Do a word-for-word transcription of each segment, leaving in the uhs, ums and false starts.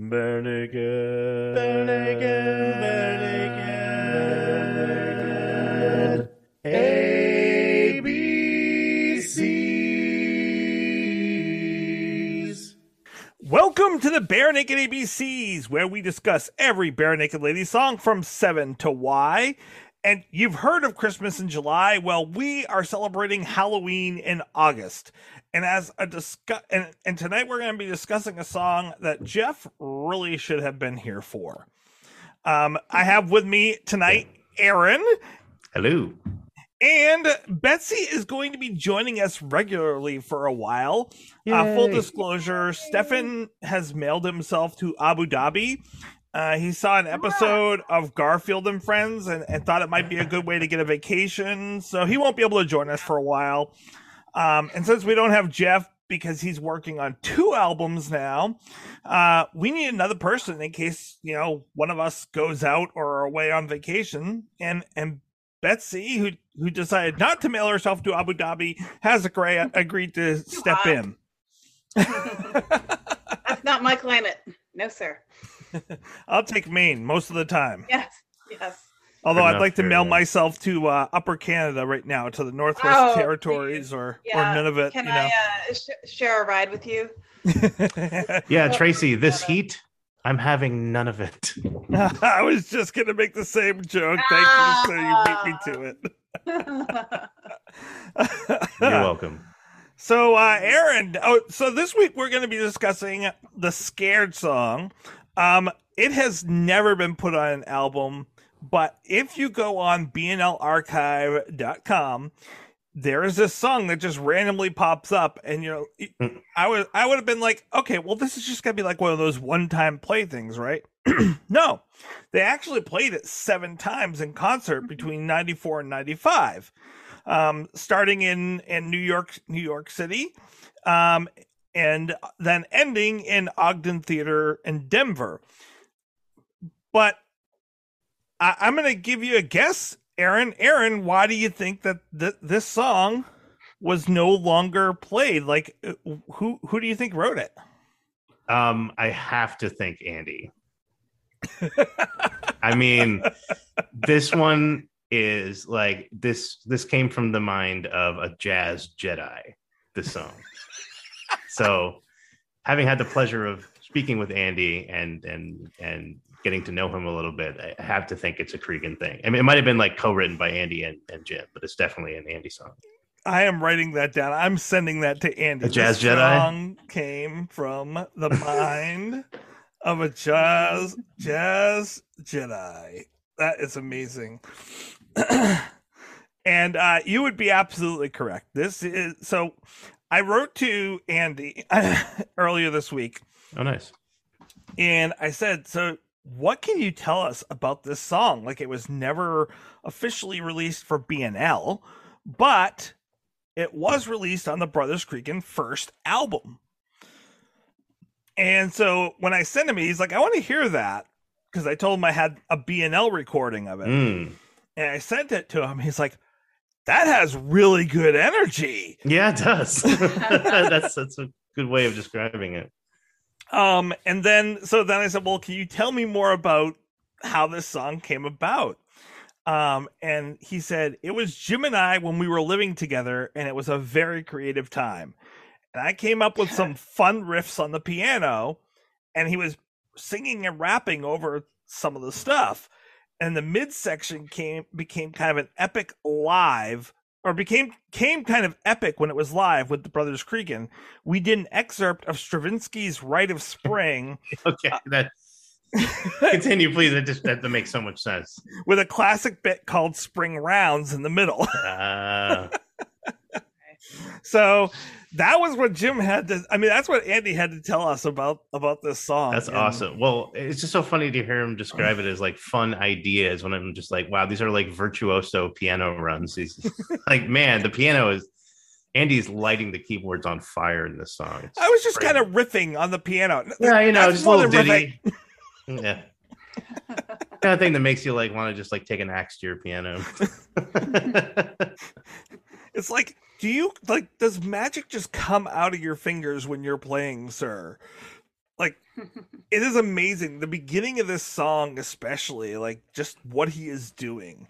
Barenaked. Barenaked. Barenaked. A B Cs. Welcome to the Barenaked A B Cs, where we discuss every Barenaked Lady song from seven to Y. And you've heard of Christmas in July. Well, we are celebrating Halloween in August. And as a discuss and, and tonight we're going to be discussing a song that Jeff really should have been here for. Um, I have with me tonight Aaron. Hello. And Betsy is going to be joining us regularly for a while. Uh, full disclosure, Stefan has mailed himself to Abu Dhabi. Uh, he saw an episode of Garfield and Friends and, and thought it might be a good way to get a vacation. So he won't be able to join us for a while. Um, and since we don't have Jeff because he's working on two albums now, uh, we need another person in case, you know, one of us goes out or away on vacation. And and Betsy, who who decided not to mail herself to Abu Dhabi, has agreed, agreed to step in. That's not my climate. No, sir. I'll take Maine most of the time. Yes, yes. Although Enough, I'd like to mail yeah. myself to uh, Upper Canada right now, to the Northwest oh, Territories, or, yeah. or none of it. Can you know. I uh, sh- share a ride with you? Yeah, Tracy, this heat, I'm having none of it. I was just going to make the same joke. Thank ah. you, so you beat me to it. You're welcome. So, uh, Aaron, oh, so this week we're going to be discussing the Scared song. Um, it has never been put on an album, but if you go on b n l archive dot com, there is this song that just randomly pops up, and you know, I was I would have been like, okay, well, this is just gonna be like one of those one-time play things, right? No, they actually played it seven times in concert between ninety-four and ninety-five, um, starting in in New York, New York City. Um, And then ending in Ogden Theater in Denver. But I, I'm going to give you a guess, Aaron. Aaron, why do you think that th- this song was no longer played? Like, who who do you think wrote it? Um, I have to think Andy. I mean, this one is like this. This came from the mind of a jazz Jedi. This song. So, having had the pleasure of speaking with Andy and and and getting to know him a little bit, I have to think it's a Creeggan thing. I mean, it might have been like co-written by Andy and, and Jim, but it's definitely an Andy song. I am writing that down. I'm sending that to Andy. A jazz this Jedi song came from the mind of a jazz jazz Jedi. That is amazing. And uh, you would be absolutely correct. This is so. I wrote to Andy earlier this week. Oh, nice. And I said, so what can you tell us about this song? Like, it was never officially released for B N L, but it was released on the Brothers Creeggan first album. And so when I sent him, he's like, I want to hear that, because I told him I had a B N L recording of it. Mm. And I sent it to him. He's like, that has really good energy. Yeah, it does. that's that's a good way of describing it. Um, and then so then I said, well, can you tell me more about how this song came about? Um, and he said, it was Jim and I when we were living together, and it was a very creative time. And I came up with some fun riffs on the piano, and he was singing and rapping over some of the stuff. And the midsection came became kind of an epic live, or became came kind of epic when it was live with the Brothers Creeggan. We did an excerpt of Stravinsky's Rite of Spring. Okay, that continue, please. That just that, that makes so much sense. With a classic bit called "Spring Rounds" in the middle. Uh... So that was what Jim had to. I mean, that's what Andy had to tell us about about this song. That's and, awesome. Well, it's just so funny to hear him describe it as like fun ideas. When I'm just like, wow, these are like virtuoso piano runs. He's like, man, the piano is. Andy's lighting the keyboards on fire in this song. It's I was just crazy. Kind of riffing on the piano. Yeah, you know, that's just a little ditty. Yeah. Kind of thing that makes you like want to just like take an axe to your piano. It's like. Do you like does magic just come out of your fingers when you're playing, sir? Like, it is amazing. The beginning of this song, especially, like, just what he is doing.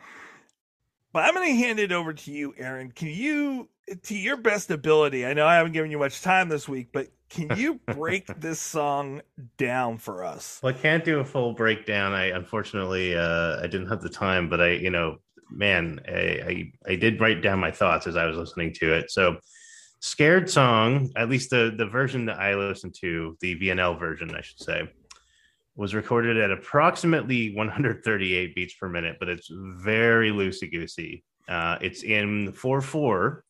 But I'm going to hand it over to you, Aaron. Can you, to your best ability, I know I haven't given you much time this week, but can you break this song down for us? Well, I can't do a full breakdown. I, unfortunately, uh, I didn't have the time, but I, you know, man, I, I, I did write down my thoughts as I was listening to it. So, Scared Song, at least the, the version that I listened to, the V N L version, I should say, was recorded at approximately one hundred thirty-eight beats per minute, but it's very loosey-goosey. Uh, it's in four four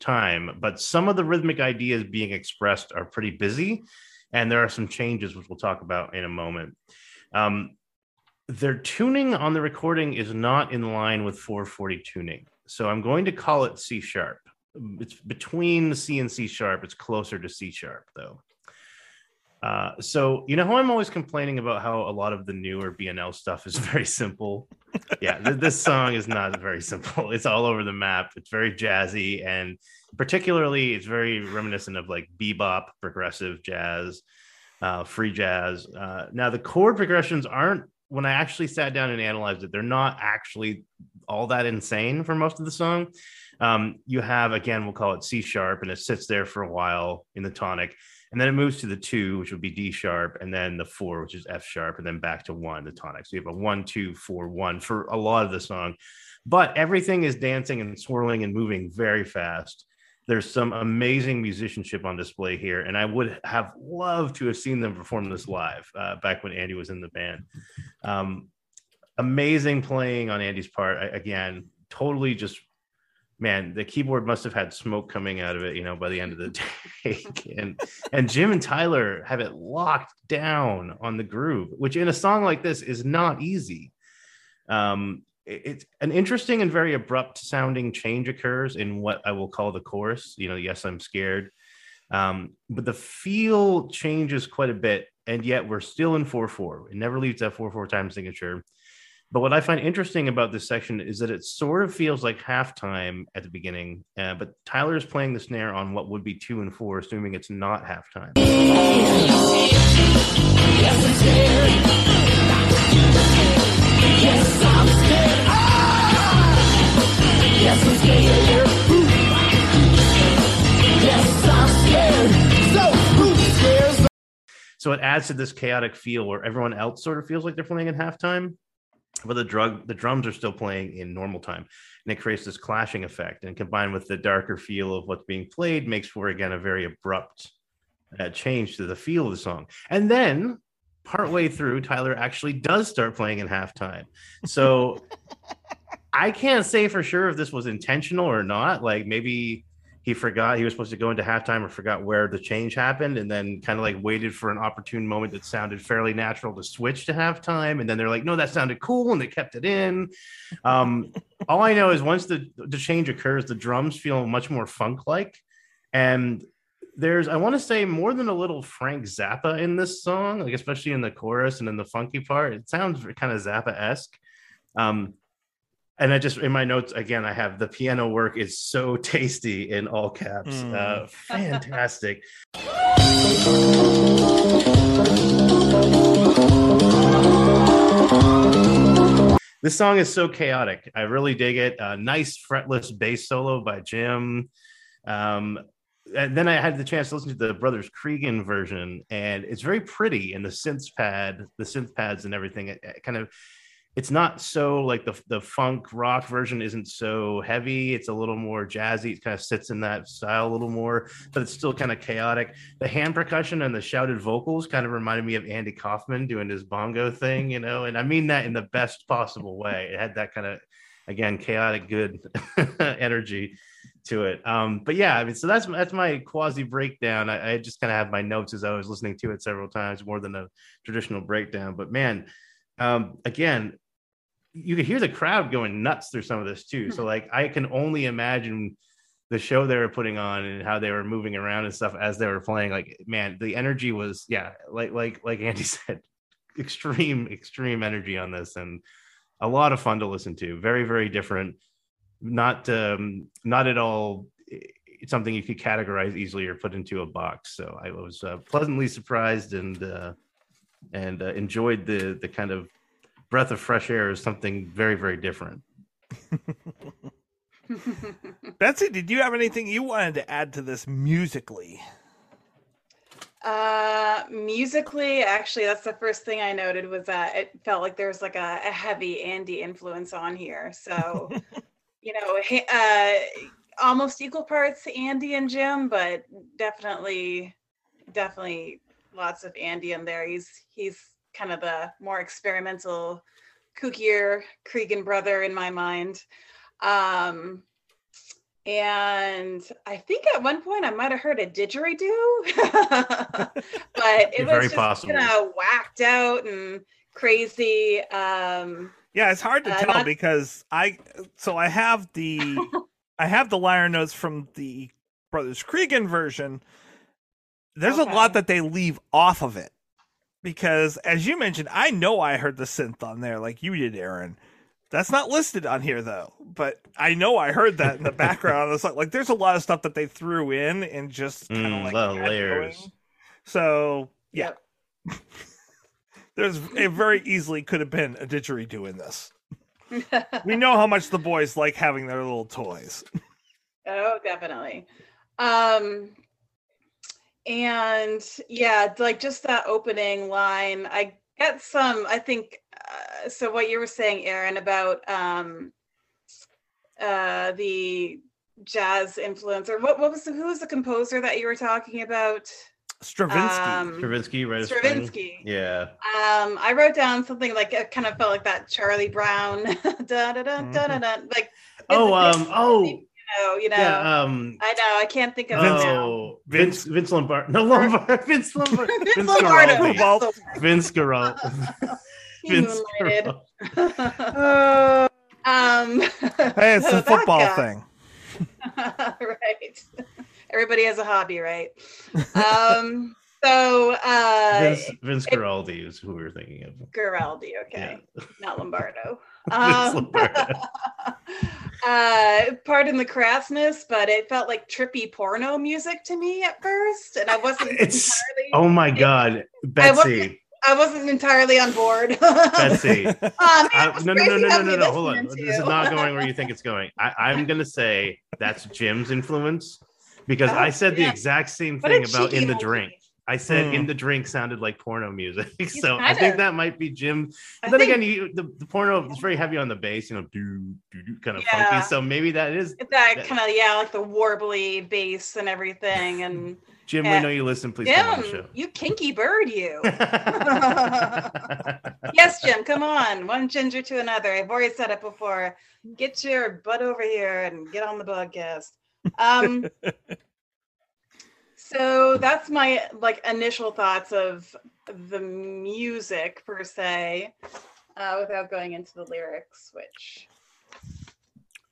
time, but some of the rhythmic ideas being expressed are pretty busy, and there are some changes, which we'll talk about in a moment. Um, their tuning on the recording is not in line with four forty tuning, so I'm going to call it C-sharp. It's between C and C sharp. It's closer to C sharp though. Uh, so, you know how I'm always complaining about how a lot of the newer B N L stuff is very simple. Yeah. Th- this song is not very simple. It's all over the map. It's very jazzy. And particularly it's very reminiscent of like bebop, progressive jazz, uh, free jazz. Uh, now the chord progressions aren't, when I actually sat down and analyzed it, they're not actually all that insane for most of the song. Um, you have, again, we'll call it C sharp, and it sits there for a while in the tonic, and then it moves to the two, which would be D sharp, and then the four, which is F sharp, and then back to one, the tonic. So you have a one, two, four, one for a lot of the song, but everything is dancing and swirling and moving very fast. There's some amazing musicianship on display here, and I would have loved to have seen them perform this live uh, back when Andy was in the band. Um, amazing playing on Andy's part. I, again, totally just, man, the keyboard must have had smoke coming out of it, you know, by the end of the take. And and Jim and Tyler have it locked down on the groove, which in a song like this is not easy. Um, It's an interesting and very abrupt sounding change occurs in what I will call the chorus. You know, yes, I'm scared. Um, but the feel changes quite a bit. And yet we're still in four four. It never leaves that four four time signature. But what I find interesting about this section is that it sort of feels like halftime at the beginning. Uh, but Tyler is playing the snare on what would be two and four, assuming it's not halftime. Yes, I'm scared. Yes, I'm scared. Ah! Yes, I'm scared. Yes, I'm scared. So who scares? So it adds to this chaotic feel where everyone else sort of feels like they're playing at halftime, but the drug the drums are still playing in normal time, and it creates this clashing effect. And combined with the darker feel of what's being played, makes for, again, a very abrupt Uh, change to the feel of the song. And then partway through, Tyler actually does start playing in halftime. So I can't say for sure if this was intentional or not. Like, maybe he forgot he was supposed to go into halftime or forgot where the change happened, and then kind of like waited for an opportune moment that sounded fairly natural to switch to halftime. And then they're like, no, that sounded cool, and they kept it in. Um, all I know is once the, the change occurs, the drums feel much more funk-like. And there's, I want to say, more than a little Frank Zappa in this song, like especially in the chorus and in the funky part. It sounds kind of Zappa-esque. Um, and I just, in my notes, again, I have the piano work is so tasty in all caps. Mm. Uh, fantastic. This song is so chaotic. I really dig it. Uh, nice fretless bass solo by Jim. Um, And then I had the chance to listen to the Brothers Creeggan version, and it's very pretty. And the synth pad, the synth pads and everything, it, it kind of, it's not so like the, the funk rock version isn't so heavy. It's a little more jazzy. It kind of sits in that style a little more, but it's still kind of chaotic. The hand percussion and the shouted vocals kind of reminded me of Andy Kaufman doing his bongo thing, you know, and I mean that in the best possible way. It had that kind of, again, chaotic, good energy to it. Um, but yeah, I mean, so that's that's my quasi breakdown. I, I just kind of have my notes as I was listening to it several times, more than a traditional breakdown. But man, um, again, you could hear the crowd going nuts through some of this too. So like, I can only imagine the show they were putting on and how they were moving around and stuff as they were playing. Like, man, the energy was, yeah, like like like Andy said, extreme extreme energy on this, and a lot of fun to listen to. Very, very different. Not um, not at all it's something you could categorize easily or put into a box. So I was uh, pleasantly surprised and uh, and uh, enjoyed the the kind of breath of fresh air is something very, very different. Betsy, did you have anything you wanted to add to this musically? Uh, musically, actually, that's the first thing I noted was that it felt like there was like a, a heavy Andy influence on here. So, you know, uh, almost equal parts Andy and Jim, but definitely, definitely lots of Andy in there. He's, he's kind of the more experimental, kookier Creeggan brother in my mind. Um, and I think at one point I might have heard a didgeridoo, but it was just kind of whacked out and crazy. Um, yeah, it's hard to uh, tell not... because I so I have the I have the liner notes from the Brothers Creeggan version. There's okay. a lot that they leave off of it because, as you mentioned, I know I heard the synth on there like you did, Aaron. That's not listed on here, though. But I know I heard that in the background. It's like, like there's a lot of stuff that they threw in and just kind of mm, like lot of layers. Going. So yeah, yep. there's it very easily could have been a didgeridoo in this. We know how much the boys like having their little toys. Oh, definitely. Um, and yeah, like just that opening line. I get some. I think. Uh, so what you were saying, Aaron, about um, uh, the jazz influence, or what, what was the, who was the composer that you were talking about? Stravinsky. Um, Stravinsky, right? Stravinsky. Yeah. Um, I wrote down something like it kind of felt like that Charlie Brown, da da da da da da. Like oh um oh you know you know yeah, um, I know I can't think of oh, it now. Vince Vince Lombard no Lombard Vince Lombard Vince Guaraldi Vince Guaraldi. uh, um, hey, it's so a football guy. Thing. Right. Everybody has a hobby, right? um, so uh, Vince, Vince Guaraldi is who we were thinking of. Guaraldi, okay. Yeah. Not Lombardo. Um, Lombardo. uh, pardon the crassness, but it felt like trippy porno music to me at first, and I wasn't it's, entirely. Oh my God, Betsy. I wasn't entirely on board. Betsy. oh, man, uh, no, no, no, no, no, no, no. Hold on. To. This is not going where you think it's going. I, I'm going to say that's Jim's influence because oh, I said yeah. the exact same thing about In the Drink. Me? I said mm. In the Drink sounded like porno music. So I think of. That might be Jim. And I then think, again, you, the, the porno is very heavy on the bass, you know, doo, doo, doo, kind of yeah. funky. So maybe that is. That, that kind of, yeah, like the warbly bass and everything. And. Jim, yeah. we know you listen. Please Jim, come on the show. You kinky bird, you. Yes, Jim, come on. One ginger to another. I've already said it before. Get your butt over here and get on the podcast. Um, so that's my like initial thoughts of the music per se, uh, without going into the lyrics, which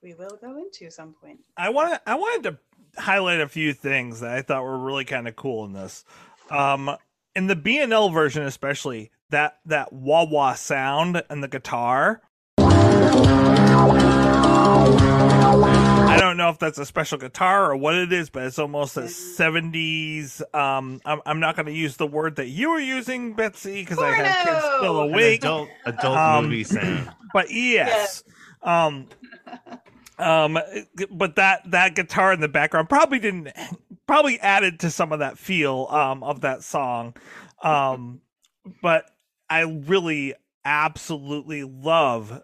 we will go into some point. I want I wanted to. highlight a few things that I thought were really kind of cool in this. Um, in the B N L version, especially that, that wah wah sound and the guitar. I don't know if that's a special guitar or what it is, but it's almost a seventies. Um, I'm, I'm not going to use the word that you were using, Betsy, because I had kids still awake. An adult adult um, movie sound. But yes. Yeah. Um, Um, but that, that guitar in the background probably didn't, probably added to some of that feel, um, of that song. Um, but I really absolutely love,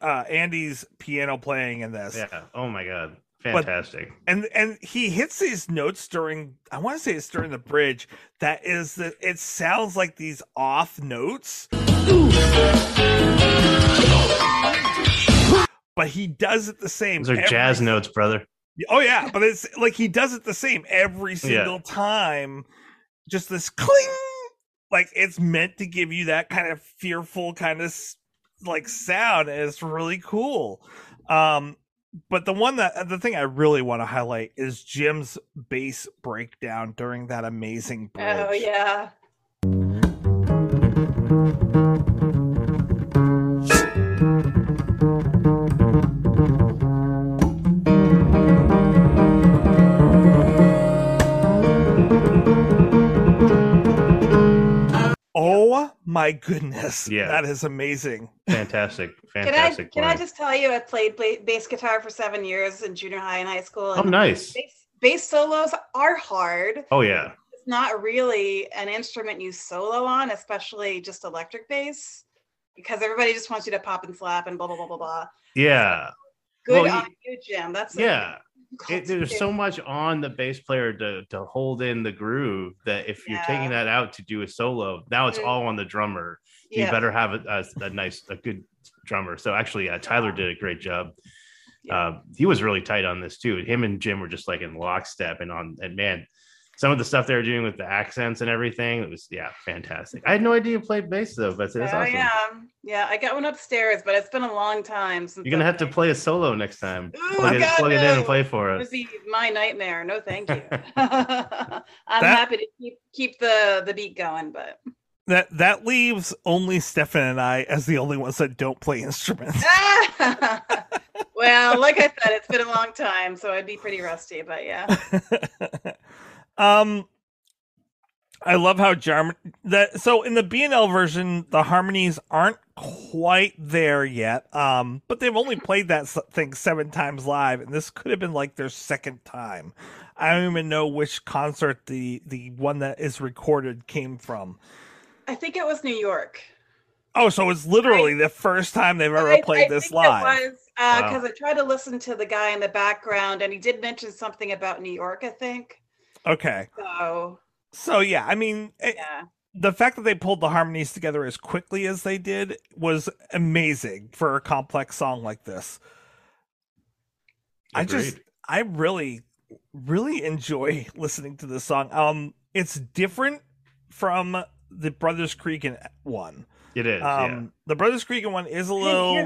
uh, Andy's piano playing in this. Yeah. Oh my God. Fantastic. But, and, and he hits these notes during, I want to say it's during the bridge. That is the, it sounds like these off notes. But he does it the same. Those are every... jazz notes, brother. Oh, yeah. But it's like he does it the same every single yeah. time. Just this cling. Like it's meant to give you that kind of fearful kind of like sound. And it's really cool. Um, but the one that the thing I really want to highlight is Jim's bass breakdown during that amazing bridge. Oh, yeah. my goodness. Yeah. That is amazing. Fantastic. Fantastic. Can I, can I just tell you, I played bass guitar for seven years in junior high and high school. And oh, nice. Bass, bass solos are hard. Oh, yeah. It's not really an instrument you solo on, especially just electric bass, because everybody just wants you to pop and slap and blah, blah, blah, blah, blah. Yeah. So good well, on you, Jim. That's yeah. It, there's so much on the bass player to, to hold in the groove that if yeah. you're taking that out to do a solo, now it's all on the drummer. Yeah. You better have a, a, a nice, a good drummer. So actually, uh, Tyler did a great job. Yeah. Uh, he was really tight on this too. Him and Jim were just like in lockstep, and on and man, some of the stuff they were doing with the accents and everything, it was yeah, fantastic. I had no idea you played bass though, but it's oh, awesome. Yeah, yeah, I got one upstairs, but it's been a long time since. You're gonna have to play a solo next time. Ooh, plug it, plug it in and play for us. It would be my nightmare. No, thank you. I'm happy to keep keep the the beat going, but. That that leaves only Stefan and I as the only ones that don't play instruments. Well, like I said, it's been a long time, so I'd be pretty rusty, but yeah. um, I love how Jarm that so in the B and L version, the harmonies aren't quite there yet, um, but they've only played that thing seven times live, and this could have been like their second time. I don't even know which concert the the one that is recorded came from. I think it was New York. Oh, so it's literally I, the first time they've ever I, played I this think live. It was because uh, wow. I tried to listen to the guy in the background, and he did mention something about New York, I think. Okay. So, so yeah, I mean, it, yeah. the fact that they pulled the harmonies together as quickly as they did was amazing for a complex song like this. Agreed. I just, I really, really enjoy listening to this song. Um, it's different from the Brothers Creeggan one. It is. Um, yeah. The Brothers Creeggan one is a little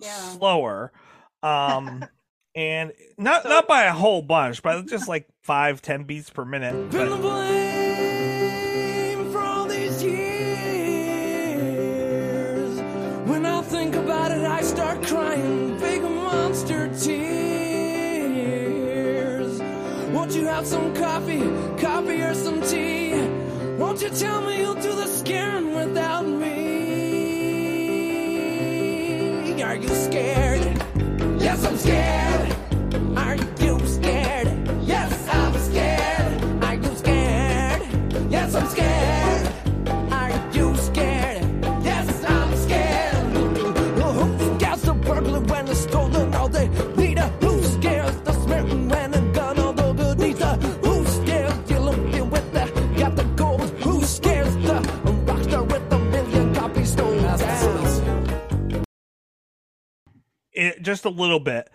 yeah. slower, um, and not so, not by a whole bunch, but just like five, ten beats per minute. But... Been the blame for all these years. When I think about it, I start crying big monster tears. Won't you have some coffee, coffee or some tea? Won't you tell me you'll do the scaring without me? Are you scared? Yes, I'm scared. Are you scared? Yes, I'm scared. Are you scared? Yes, I'm scared. Are you scared? Yes, I'm scared. Well, who scouts the burglar when it's stolen all day? Leader, who scares the smitten when a gun all the good needs the... It, just a little bit.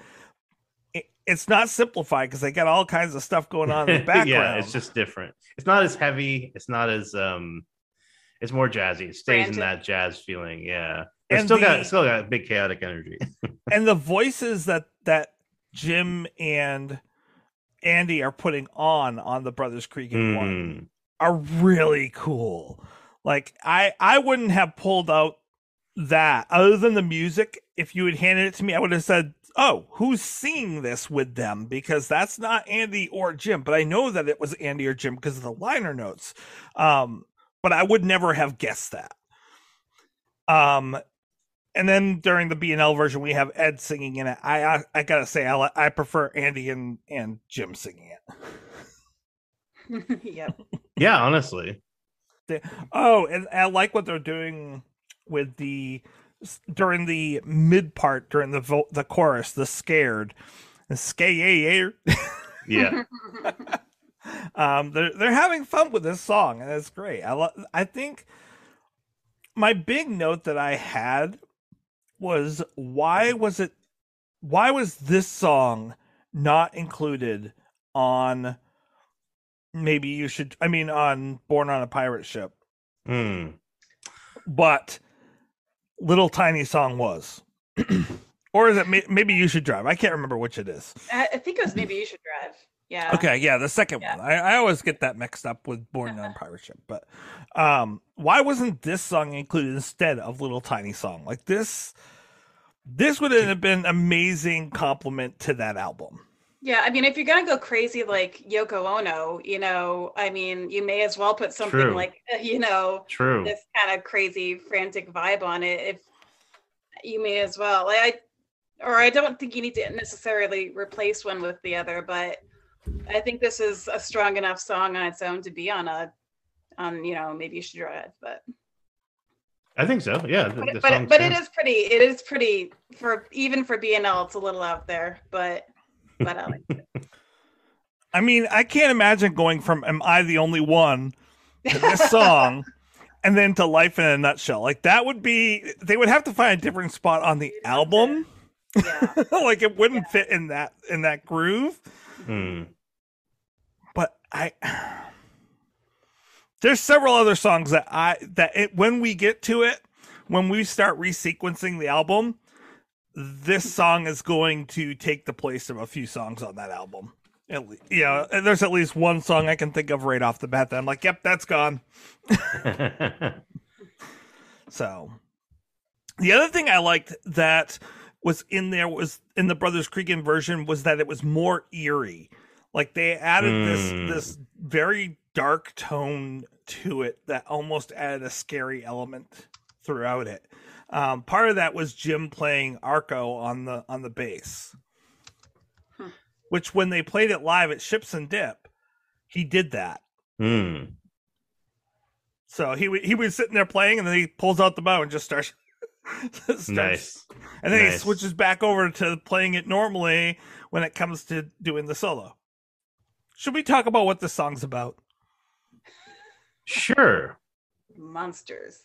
It, it's not simplified because they got all kinds of stuff going on in the background. Yeah, it's just different. It's not as heavy. It's not as um. It's more jazzy. It stays Brandon. in that jazz feeling. Yeah, it's still the, got it's still got big chaotic energy. And the voices that that Jim and Andy are putting on on the Brothers Creeggan mm. one are really cool. Like I I wouldn't have pulled out that other than the music. If you had handed it to me, I would have said, oh, who's singing this with them? Because that's not Andy or Jim. But I know that it was Andy or Jim because of the liner notes. Um, but I would never have guessed that. Um, and then during the B and L version, we have Ed singing in it. I I, I got to say, I, I prefer Andy and, and Jim singing it. Yep. Yeah, honestly. They, oh, and I like what they're doing with the... during the mid part, during the vo- the chorus, the scared, the scared, yeah. um, they're they're having fun with this song, and it's great. I lo- I think my big note that I had was why was it why was this song not included on Maybe You Should? I mean, on Born on a Pirate Ship, mm. but. Little Tiny Song was, or is it may- Maybe You Should Drive? I can't remember which it is. I think it was Maybe You Should Drive. Yeah. Okay. Yeah. The second yeah. one. I, I always get that mixed up with Born on Pirate Ship, but um, why wasn't this song included instead of Little Tiny Song? Like this, this would have been an amazing compliment to that album. Yeah, I mean, if you're going to go crazy like Yoko Ono, you know, I mean, you may as well put something True. like, you know, True. this kind of crazy, frantic vibe on it. If you may as well, like, I, or I don't think you need to necessarily replace one with the other, but I think this is a strong enough song on its own to be on a, on, you know, Maybe You Should Drive, but. I think so. Yeah. The, but the but, but it is pretty, it is pretty for, even for B N L, it's a little out there, but. But I like it. I mean, I can't imagine going from "Am I the Only One" to this song, and then to "Life in a Nutshell." Like that would be, they would have to find a different spot on the album. Yeah. Like it wouldn't yeah. fit in that in that groove. Mm. But I, there's several other songs that I that it, when we get to it, when we start resequencing the album. This song is going to take the place of a few songs on that album. At least, yeah, there's at least one song I can think of right off the bat that I'm like, yep, that's gone. So the other thing I liked that was in there was in the Brothers Creeggan version was that it was more eerie. Like they added mm. this, this very dark tone to it that almost added a scary element throughout it. Um, part of that was Jim playing Arco on the on the bass, huh. which when they played it live at Ships and Dip, he did that. Mm. So he w- he was sitting there playing, and then he pulls out the bow and just starts. starts nice. And then nice. he switches back over to playing it normally when it comes to doing the solo. Should we talk about what this song's about? Sure. Monsters.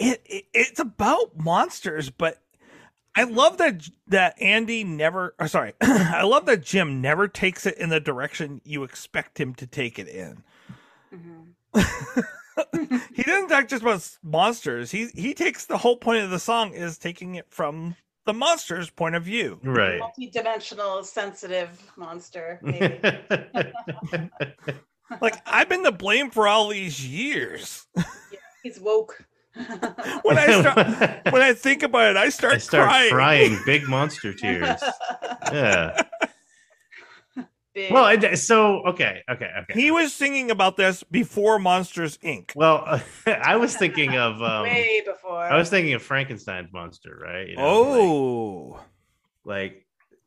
It, it it's about monsters, but I love that that Andy never. Or sorry, I love that Jim never takes it in the direction you expect him to take it in. Mm-hmm. He doesn't talk just about monsters. He he takes the whole point of the song is taking it from the monster's point of view, right? Multi-dimensional, sensitive monster. Maybe. Like I've been to blame for all these years. Yeah, he's woke. When I start, when I think about it, I start, I start crying. crying big monster tears. Yeah. Big. Well, I, so okay, okay, okay. He was singing about this before Monsters Incorporated. Well, uh, I was thinking of um, way before. I was thinking of Frankenstein's monster, right? You know, oh, like, like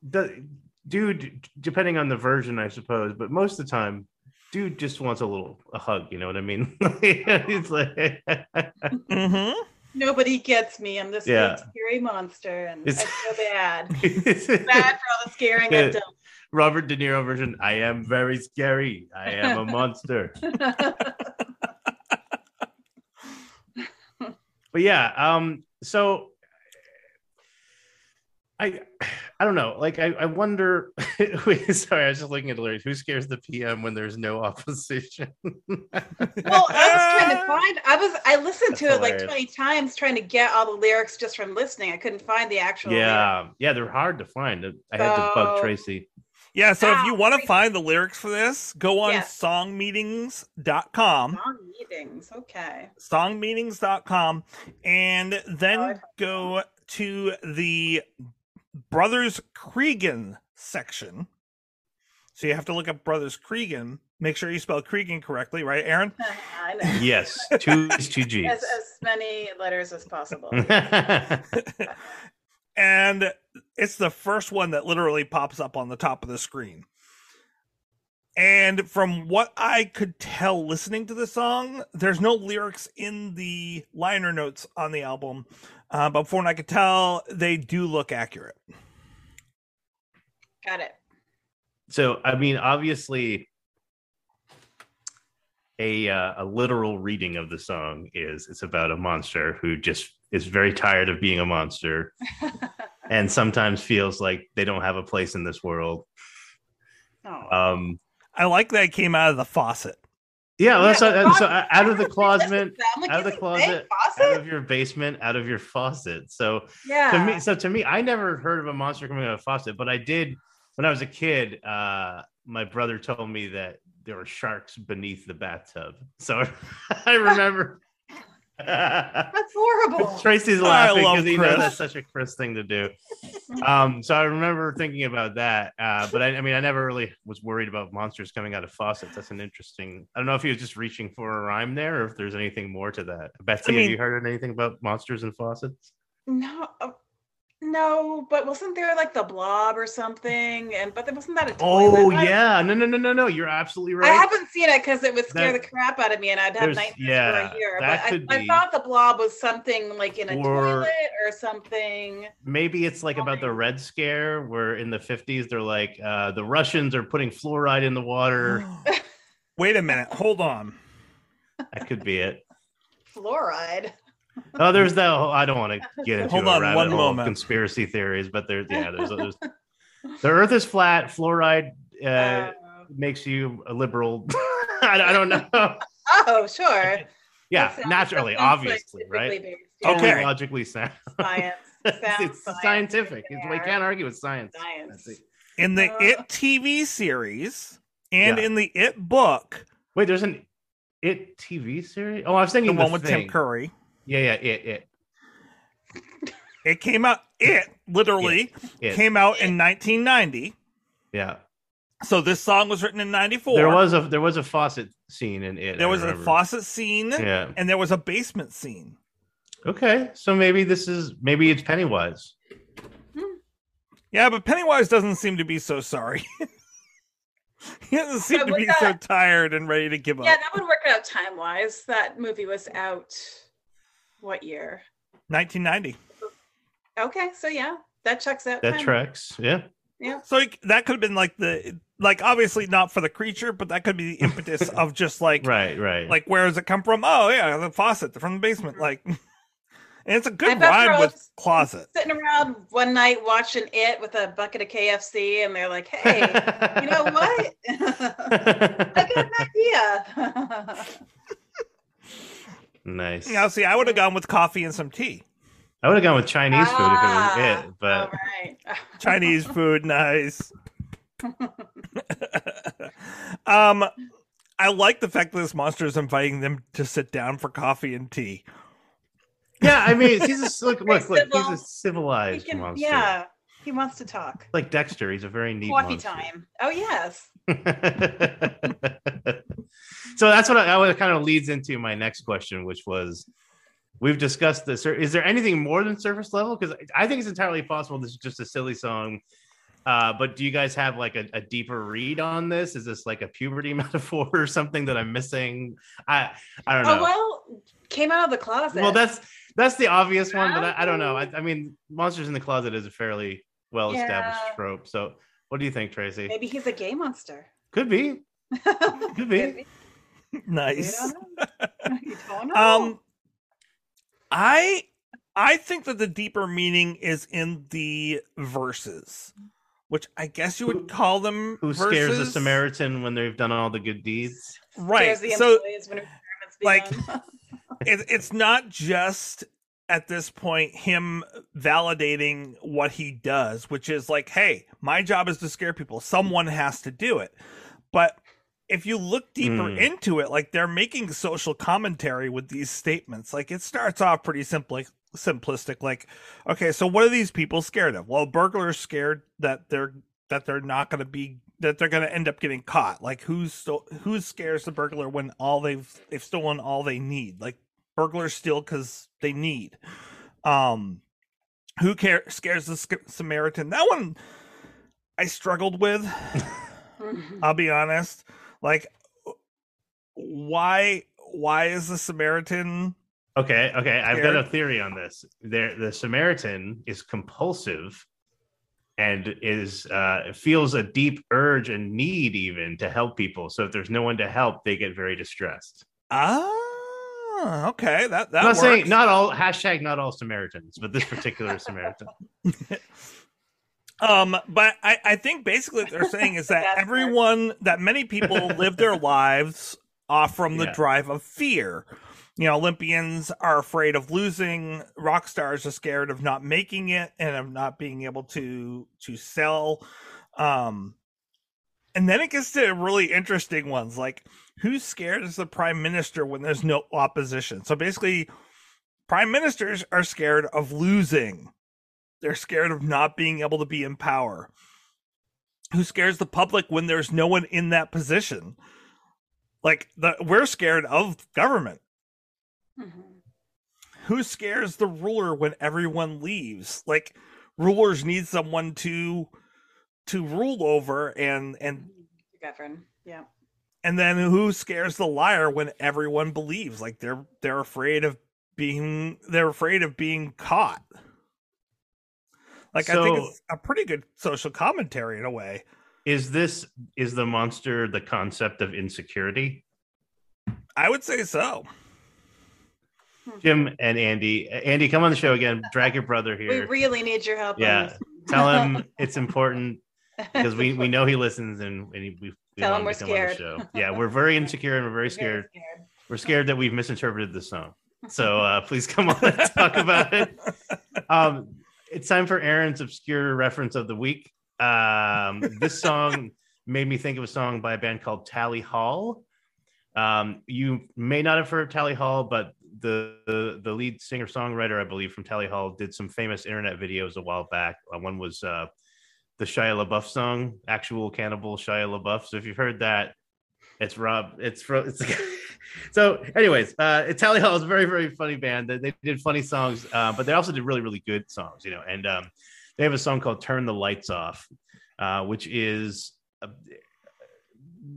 the, dude. Depending on the version, I suppose, but most of the time. Dude just wants a little a hug, you know what I mean? He's like, mm-hmm. Nobody gets me. I'm this yeah. big scary monster, and it's... I feel bad. It's bad for all the scaring I've done. Robert De Niro version. I am very scary. I am a monster. But yeah, um, so I. I don't know. Like, I, I wonder. Wait, sorry, I was just looking at the lyrics. Who scares the P M when there's no opposition? Well, I was trying to find. I was. I listened That's to it hilarious. like twenty times, trying to get all the lyrics just from listening. I couldn't find the actual. Yeah, lyrics. yeah, they're hard to find. I had so... to bug Tracy. Yeah, so ah, if you want to find the lyrics for this, go on yes. song meetings dot com. Song meetings, okay. song meetings dot com, and then oh, go to the. Brothers Creeggan section. So you have to look up Brothers Creeggan. Make sure you spell Creeggan correctly, right, Aaron? I know. Yes, two is two G's. As, as many letters as possible. And it's the first one that literally pops up on the top of the screen. And from what I could tell listening to the song, there's no lyrics in the liner notes on the album. Uh, but from what I could tell, they do look accurate. Got it. So, I mean, obviously, a uh, a literal reading of the song is it's about a monster who just is very tired of being a monster and sometimes feels like they don't have a place in this world. Oh. Um, I like that it came out of the faucet. Yeah, well, yeah so, the so out of the closet, like, out of the closet, out of your basement, out of your faucet. So yeah. to me, so to me, I never heard of a monster coming out of a faucet, but I did when I was a kid. Uh, my brother told me that there were sharks beneath the bathtub. So I remember, That's horrible. Tracy's laughing because he knows that's such a Chris thing to do. Um, so I remember thinking about that. Uh, but I, I mean, I never really was worried about monsters coming out of faucets. That's an interesting. I don't know if he was just reaching for a rhyme there, or if there's anything more to that. Betsy, I mean, have you heard anything about monsters and faucets? No, uh, no. But wasn't there like the blob or something? And but there wasn't that a toilet? Oh yeah, I, no, no, no, no, no. You're absolutely right. I haven't seen it because it would scare that, the crap out of me, and I'd have nightmares yeah, for a year. That but could I, be. I thought the blob was something like in a or, toilet or something. Maybe it's like about the Red Scare, where in the fifties they're like uh, the Russians are putting fluoride in the water. Wait a minute, hold on. That could be it. Fluoride. Oh, there's that. Whole, I don't want to get into Hold a on, rabbit one hole moment. Conspiracy theories, but there's yeah, there's, there's the Earth is flat. Fluoride uh, uh, makes you a liberal. I, I don't know. Oh, sure. Yeah, naturally, obviously, like right? Based, yeah. Okay, okay. Logically sound. Science. It's science scientific. It's, we can't argue with science. Science. In the uh, It T V series and yeah. in the It book. Wait, there's an It T V series. Oh, I was thinking the, the one with thing. Tim Curry. Yeah, yeah, it, it. It came out, it literally it, it. came out in nineteen ninety. Yeah. So this song was written in ninety-four. There was a there was a faucet scene in it. There was a faucet scene, yeah. and there was a basement scene. Okay, so maybe this is maybe it's Pennywise. Hmm. Yeah, but Pennywise doesn't seem to be so sorry. He doesn't seem to be that, so tired and ready to give up. Yeah, that would work out time wise. That movie was out. What year? nineteen ninety. Okay, so yeah, that checks out. That time. Tracks, yeah. Yeah. So it, that could have been like the, like obviously not for the creature, but that could be the impetus of just like, right, right. Like, where does it come from? Oh, yeah, the faucet from the basement. Mm-hmm. Like, and it's a good rhyme with closet. Sitting around one night watching It with a bucket of K F C, and they're like, hey, you know what? I got an idea. Nice. Yeah, you know, see, I would have gone with coffee and some tea. I would have gone with Chinese food ah, if it was it, but all right. Chinese food, nice. um, I like the fact that this monster is inviting them to sit down for coffee and tea. Yeah, I mean, he's a look, look, look, he's a civilized he can, monster. Yeah, he wants to talk. Like Dexter, he's a very neat coffee monster. Time. Oh yes. So that's what I, I kind of leads into my next question, which was, we've discussed this. Is there anything more than surface level? Because I think it's entirely possible this is just a silly song. Uh, but do you guys have like a, a deeper read on this? Is this like a puberty metaphor or something that I'm missing? I I don't know. Oh, well, came out of the closet. Well, that's that's the obvious one, but I, I don't know. I, I mean, Monsters in the Closet is a fairly well-established yeah. trope. So what do you think, Tracy? Maybe he's a gay monster. Could be. Could be. Could be. Nice. um, I I think that the deeper meaning is in the verses, which I guess you would call them. Who verses. Scares the Samaritan when they've done all the good deeds? Right. The so, when like, it, it's not just at this point him validating what he does, which is like, hey, my job is to scare people. Someone has to do it, but. If you look deeper mm. into it, like they're making social commentary with these statements. Like it starts off pretty simply simplistic. Like, okay, so what are these people scared of? Well, burglars scared that they're that they're not going to be that they're going to end up getting caught. Like, who's sto- who scares the burglar when all they've they've stolen all they need? Like, burglars steal because they need. Um, who care scares the sc- Samaritan? That one I struggled with. I'll be honest. Like, why why is the Samaritan okay okay scared? I've got a theory on this. There the Samaritan is compulsive and is uh feels a deep urge and need even to help people, so if there's no one to help they get very distressed. Ah, okay. That, that I'm not works. Saying not all hashtag not all Samaritans, but this particular Samaritan. Um, but I, I think basically what they're saying is that everyone, fair. that many people live their lives off from the yeah. drive of fear. You know, Olympians are afraid of losing. Rock stars are scared of not making it and of not being able to, to sell. Um, and then it gets to really interesting ones. Like, who's scared is the prime minister when there's no opposition? So basically Prime ministers are scared of losing. They're scared of not being able to be in power. Who scares the public when there's no one in that position? Like, the, we're scared of government. Mm-hmm. Who scares the ruler when everyone leaves? Like, rulers need someone to to rule over and and govern. Yeah. And then who scares the liar when everyone believes? Like, they're they're afraid of being they're afraid of being caught. Like, so, I think it's a pretty good social commentary in a way. Is this is the monster the concept of insecurity? I would say so. Jim and Andy, Andy, come on the show again. Drag your brother here. We really need your help. Yeah, on this. Tell him it's important because we, we know he listens, and, and we, we tell him we're scared. Yeah, we're very insecure and we're very scared. Very scared. We're scared that we've misinterpreted the song. So uh, please come on and talk about it. Um, it's time for Aaron's obscure reference of the week. Um, this song made me think of a song by a band called Tally Hall. Um, you may not have heard of Tally Hall, but The, the the lead singer songwriter, I believe, from Tally Hall did some famous internet videos a while back. One was uh, the Shia LaBeouf song, "Actual Cannibal Shia LaBeouf." So if you've heard that, it's Rob. It's from. It's, so, anyways, uh, Tally Hall is a very very funny band. They, they did funny songs, uh, but they also did really really good songs, you know. And um, they have a song called "Turn the Lights Off," uh, which is a,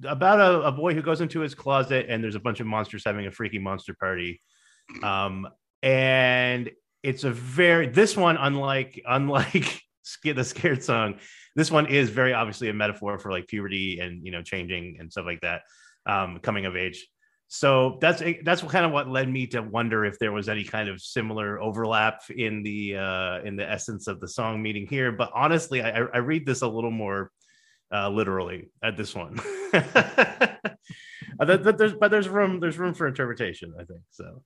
about a, a boy who goes into his closet and there's a bunch of monsters having a freaky monster party. Um, and it's a very, this one, unlike, unlike the scared song, this one is very obviously a metaphor for like puberty and, you know, changing and stuff like that, um, coming of age. So that's, that's kind of what led me to wonder if there was any kind of similar overlap in the, uh, in the essence of the song meeting here. But honestly, I, I read this a little more, uh, literally at this one, but there's, but there's room, there's room for interpretation, I think so.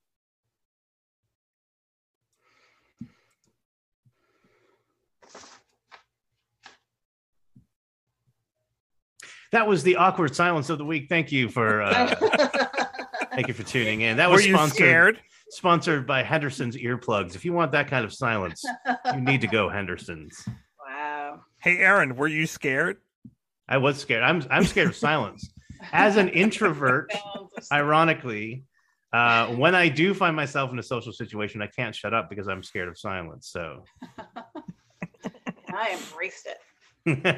That was the awkward silence of the week. Thank you for uh, thank you for tuning in. That was Were you sponsored, scared? sponsored by Henderson's earplugs. If you want that kind of silence, you need to go Henderson's. Wow. Hey, Aaron, were you scared? I was scared. I'm I'm scared of silence. As an introvert, ironically, uh, when I do find myself in a social situation, I can't shut up because I'm scared of silence. So I embraced it.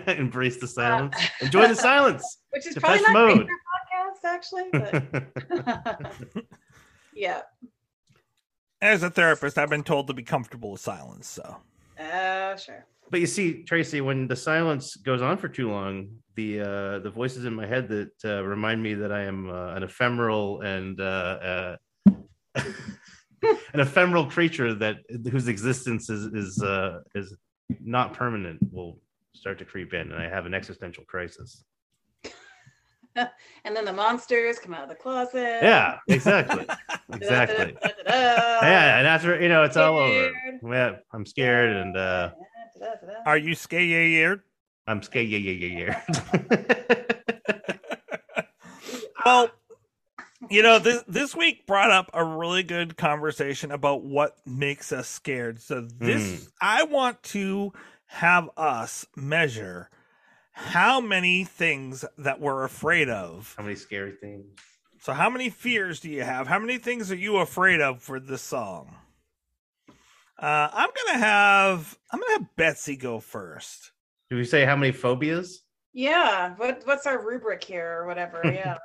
Embrace the silence. Uh, Enjoy the silence. Which is probably not mode. Podcast, actually. But yeah. As a therapist, I've been told to be comfortable with silence. So. Oh, uh, sure. But you see, Tracy, when the silence goes on for too long, the uh, the voices in my head that uh, remind me that I am uh, an ephemeral and uh, uh, an ephemeral creature that whose existence is is uh, is not permanent will start to creep in, and I have an existential crisis. And then the monsters come out of the closet. Yeah, exactly. Exactly. Yeah, and after, you know, it's scared. All over. Yeah, I'm scared, and uh are you scared? I'm scared. Yeah, yeah, yeah, yeah. Well, you know, this this week brought up a really good conversation about what makes us scared. So this, mm. I want to have us measure how many things that we're afraid of. How many scary things? So how many fears do you have? How many things are you afraid of for this song? Uh, I'm gonna have I'm gonna have Betsy go first. Do we say how many phobias? Yeah. What what's our rubric here or whatever? Yeah.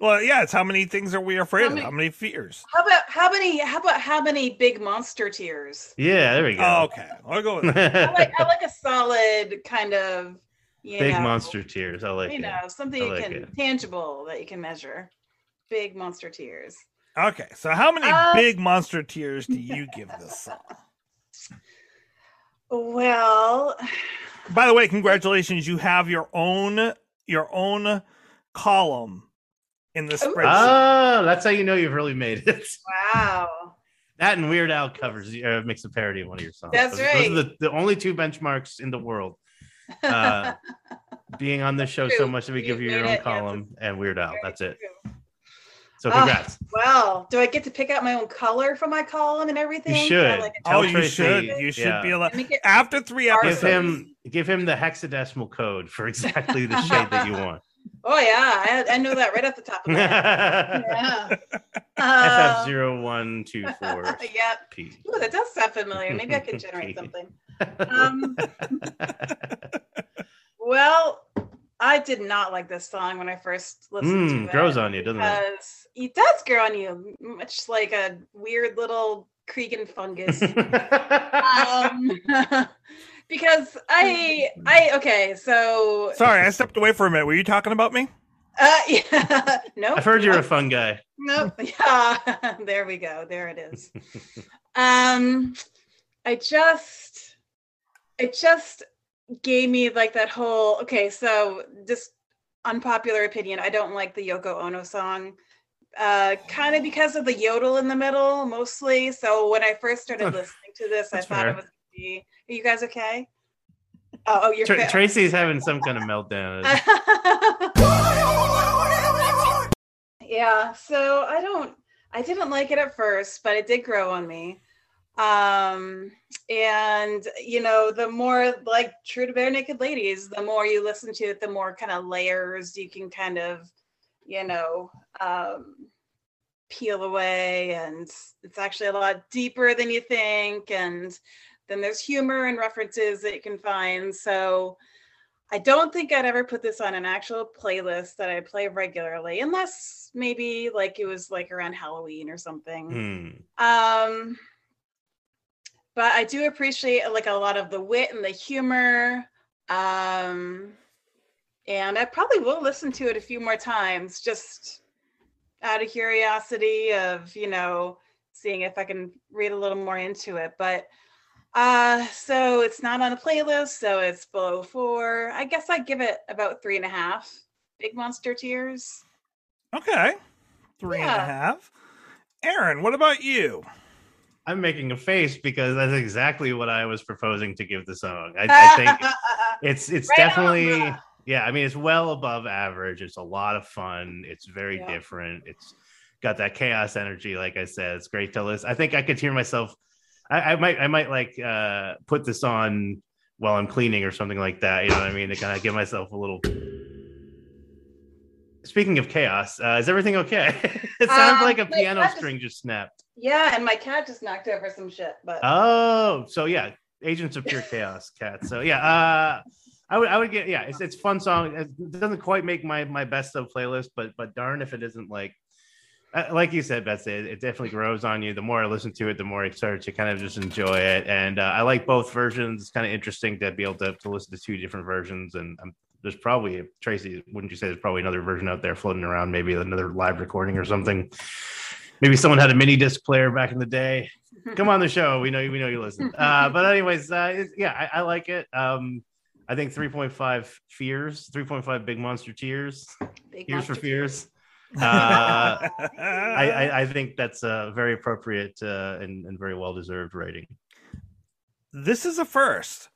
Well, yeah, it's how many things are we afraid how many, of? How many fears? How about how many? How about how many big monster tears? Yeah, there we go. Oh, okay, I'll go with that. I like I like a solid kind of you big know, monster tears. I like you it. know something I you like can it. tangible that you can measure. Big monster tears. Okay, so how many uh, big monster tears do you give this song? Well, by the way, congratulations! You have your own your own column in the spreadsheet. Oh, that's how you know you've really made it. Wow. That and Weird Al covers uh, makes a parody of one of your songs. That's those, right. Those are the, the only two benchmarks in the world. Uh, being on this show true. so much that we you've give you your own it. column yeah, and Weird Al. That's it. True. So congrats. Oh, wow. Do I get to pick out my own color for my column and everything? You should. Like oh, you Tracy. should. You should yeah. be allowed. After three episodes. Give him, give him the hexadecimal code for exactly the shade that you want. Oh, yeah. I, I know that right off the top of my head. Yeah. Uh, F F zero one two four. Yep. P. Ooh, that does sound familiar. Maybe I can generate something. Um, well, I did not like this song when I first listened mm, to it. It grows on you, doesn't it? It does grow on you, much like a weird little Creeggan fungus. um, because I, I okay, so... Sorry, I stepped away for a minute. Were you talking about me? Uh, yeah. Nope. I've heard you're a fun guy. Nope. Yeah. There we go. There it is. um, I just... It just... gave me like that whole okay so just unpopular opinion, I don't like the Yoko Ono song uh kind of because of the yodel in the middle mostly. So when I first started oh, listening to this I thought fair. it was easy. Are you guys okay? Oh, oh you're Tra- fa- Tracy's having some kind of meltdown. Yeah, so I don't I didn't like it at first, but it did grow on me. Um, and you know, the more like true to Barenaked Ladies, the more you listen to it, the more kind of layers you can kind of, you know, um, peel away. And it's actually a lot deeper than you think. And then there's humor and references that you can find. So I don't think I'd ever put this on an actual playlist that I play regularly, unless maybe like it was like around Halloween or something. Hmm. Um, But I do appreciate like a lot of the wit and the humor. Um, and I probably will listen to it a few more times just out of curiosity of, you know, seeing if I can read a little more into it. But uh, so it's not on a playlist, so it's below four. I guess I give it about three and a half big monster tears. Okay. Three yeah. and a half. Aaron, what about you? I'm making a face because that's exactly what I was proposing to give the song. I, I think it's it's right definitely, on. yeah, I mean, it's well above average. It's a lot of fun. It's very yeah. different. It's got that chaos energy. Like I said, it's great to listen. I think I could hear myself. I, I might, I might like uh, put this on while I'm cleaning or something like that. You know what I mean? To kind of give myself a little. Speaking of chaos, uh, is everything okay? It sounds um, like a piano just, string just snapped. Yeah, and my cat just knocked over some shit. But oh, so yeah, Agents of Pure Chaos, cat. So yeah, uh, I would, I would get yeah. It's it's fun song. It doesn't quite make my my best of playlist, but but darn if it isn't like, like you said, Betsy, it, it definitely grows on you. The more I listen to it, the more I start to kind of just enjoy it, and uh, I like both versions. It's kind of interesting to be able to to listen to two different versions, and I'm. There's probably, Tracy, wouldn't you say there's probably another version out there floating around, maybe another live recording or something. Maybe someone had a mini disc player back in the day. Come on the show. We know you, we know you listen. Uh, but anyways, uh, it, yeah, I, I like it. Um, I think three point five fears, three point five big monster tears, big tears monster for fears. Uh, I, I, I think that's a very appropriate uh, and, and very well-deserved rating. This is a first.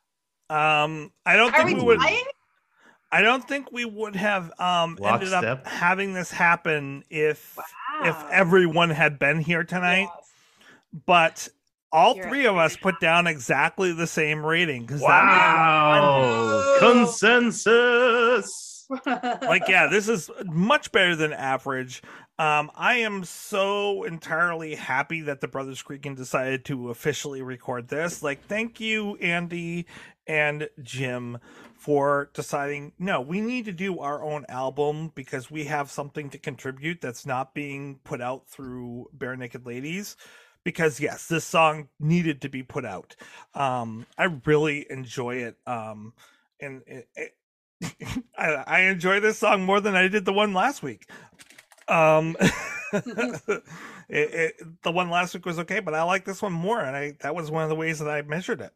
Um, I don't Are think we, we would... I don't think we would have um, ended up step. having this happen if wow. if everyone had been here tonight. Yes. But all You're three right. of us put down exactly the same rating. Wow! Consensus! Like, yeah, this is much better than average. Um, I am so entirely happy that the Brothers Creeggan decided to officially record this. Like, thank you, Andy and Jim, for deciding, no, we need to do our own album because we have something to contribute that's not being put out through Barenaked Ladies. Because, yes, this song needed to be put out. Um, I really enjoy it. Um, and it, it, I, I enjoy this song more than I did the one last week. Um, it, it, the one last week was okay, but I like this one more, and I that was one of the ways that I measured it.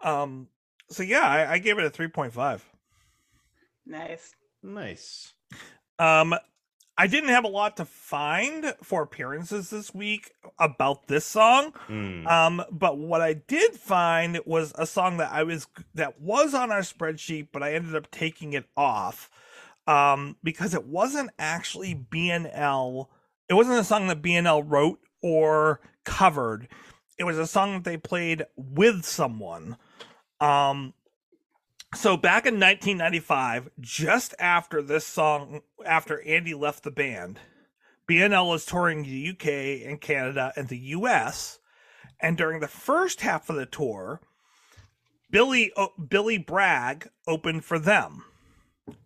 Um, so yeah, I, I gave it a three point five. Nice, nice. Um, I didn't have a lot to find for appearances this week about this song. Mm. Um, but what I did find was a song that I was that was on our spreadsheet, but I ended up taking it off. Um, because it wasn't actually B N L It wasn't a song that B N L wrote or covered. It was a song that they played with someone. Um, so back in nineteen ninety-five, just after this song, after Andy left the band, B N L was touring the U K and Canada and the U S. And during the first half of the tour, Billy uh, Billy Bragg opened for them.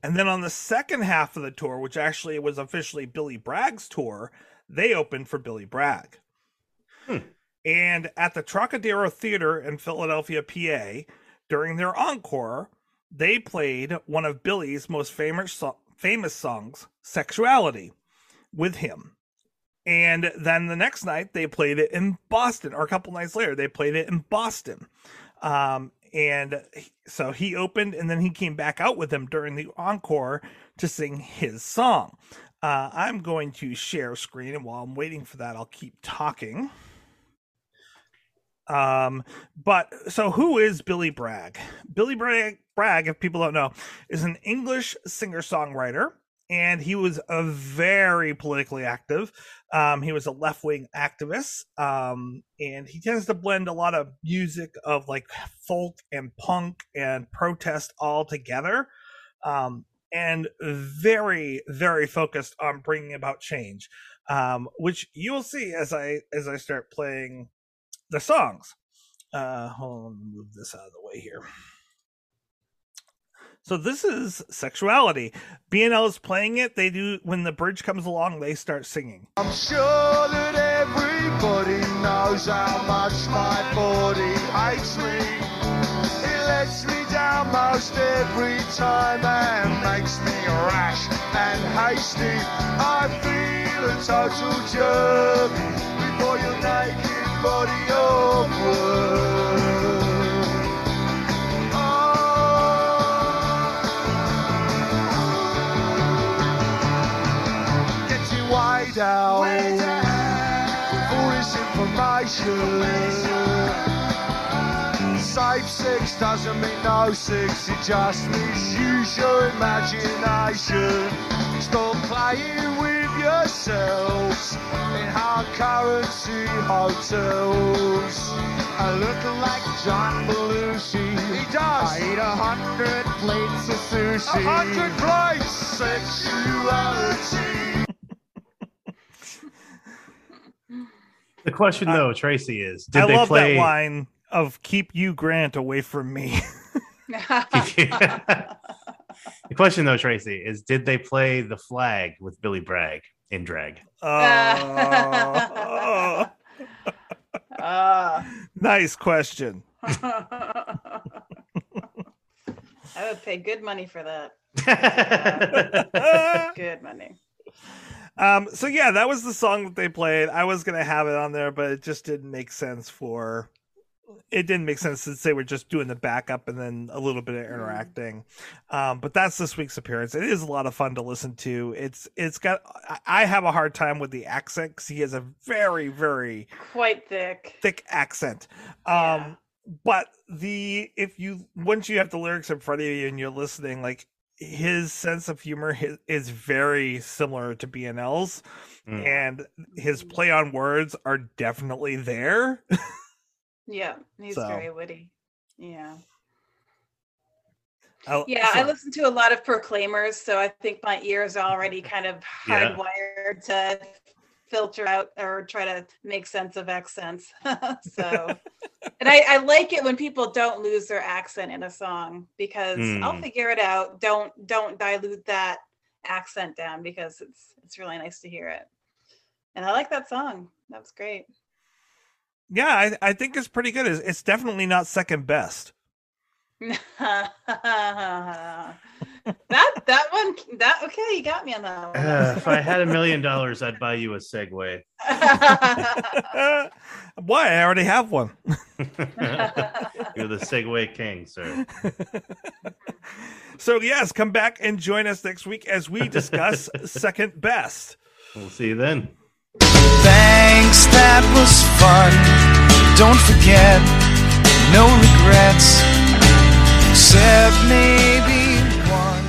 And then on the second half of the tour, which actually was officially Billy Bragg's tour, they opened for Billy Bragg. Hmm. And at the Trocadero Theater in Philadelphia, P A, during their encore, they played one of Billy's most famous so- famous songs, Sexuality, with him. And then the next night, they played it in Boston, or a couple nights later, they played it in Boston. Um, and so he opened, and then he came back out with them during the encore to sing his song. Uh, I'm going to share screen, and while I'm waiting for that, I'll keep talking. Um, but so who is Billy Bragg? Billy Bragg, Bragg, if people don't know, is an English singer-songwriter. And he was a very politically active. Um, he was a left-wing activist. Um, and he tends to blend a lot of music of like folk and punk and protest all together. Um, and very, very focused on bringing about change, um, which you'll see as I as I start playing the songs. Uh, hold on, let me move this out of the way here. So this is Sexuality. B N L is playing it. They do, when the bridge comes along, they start singing. I'm sure that everybody knows how much my body hates me. It lets me down most every time and makes me rash and hasty. I feel a total jerk before your naked body awkward. Wait out for this information. Safe sex doesn't mean no sex, it just means use your imagination. Stop playing with yourselves in hard currency hotels. I look like John Belushi. He does. I eat a hundred plates of sushi. A hundred plates. Sexuality. The question, though, uh, Tracy, is did I they love play... that line of "Keep you Grant away from me"? The question, though, Tracy, is did they play "The Flag" with Billy Bragg in drag? Uh, uh, nice question. I would pay good money for that. Uh, good money. Um, so yeah, that was the song that they played. I was going to have it on there, but it just didn't make sense for, it didn't make sense since they were just doing the backup and then a little bit of interacting. Um, but that's this week's appearance. It is a lot of fun to listen to. It's, it's got, I have a hard time with the accent because he has a very, very quite thick, thick accent. Um, yeah. But the, if you, once you have the lyrics in front of you and you're listening, like, his sense of humor his, is very similar to B N L's, mm. and his play on words are definitely there. Yeah, he's so. very witty. Yeah. I'll, yeah, so. I listen to a lot of Proclaimers, so I think my ears are already kind of hardwired yeah. to filter out or try to make sense of accents. So, and I, I like it when people don't lose their accent in a song because mm. I'll figure it out. Don't don't dilute that accent down because it's it's really nice to hear it. And I like that song. That was great. Yeah, I, I think it's pretty good. It's, it's definitely not Second Best. that that one that okay you got me on that one. Uh, if I had a million dollars I'd buy you a Segway. Why? I already have one. You're the Segway king, sir. So yes, come back and join us next week as we discuss Second Best. We'll see you then. Thanks, that was fun. Don't forget, no regrets, except maybe one.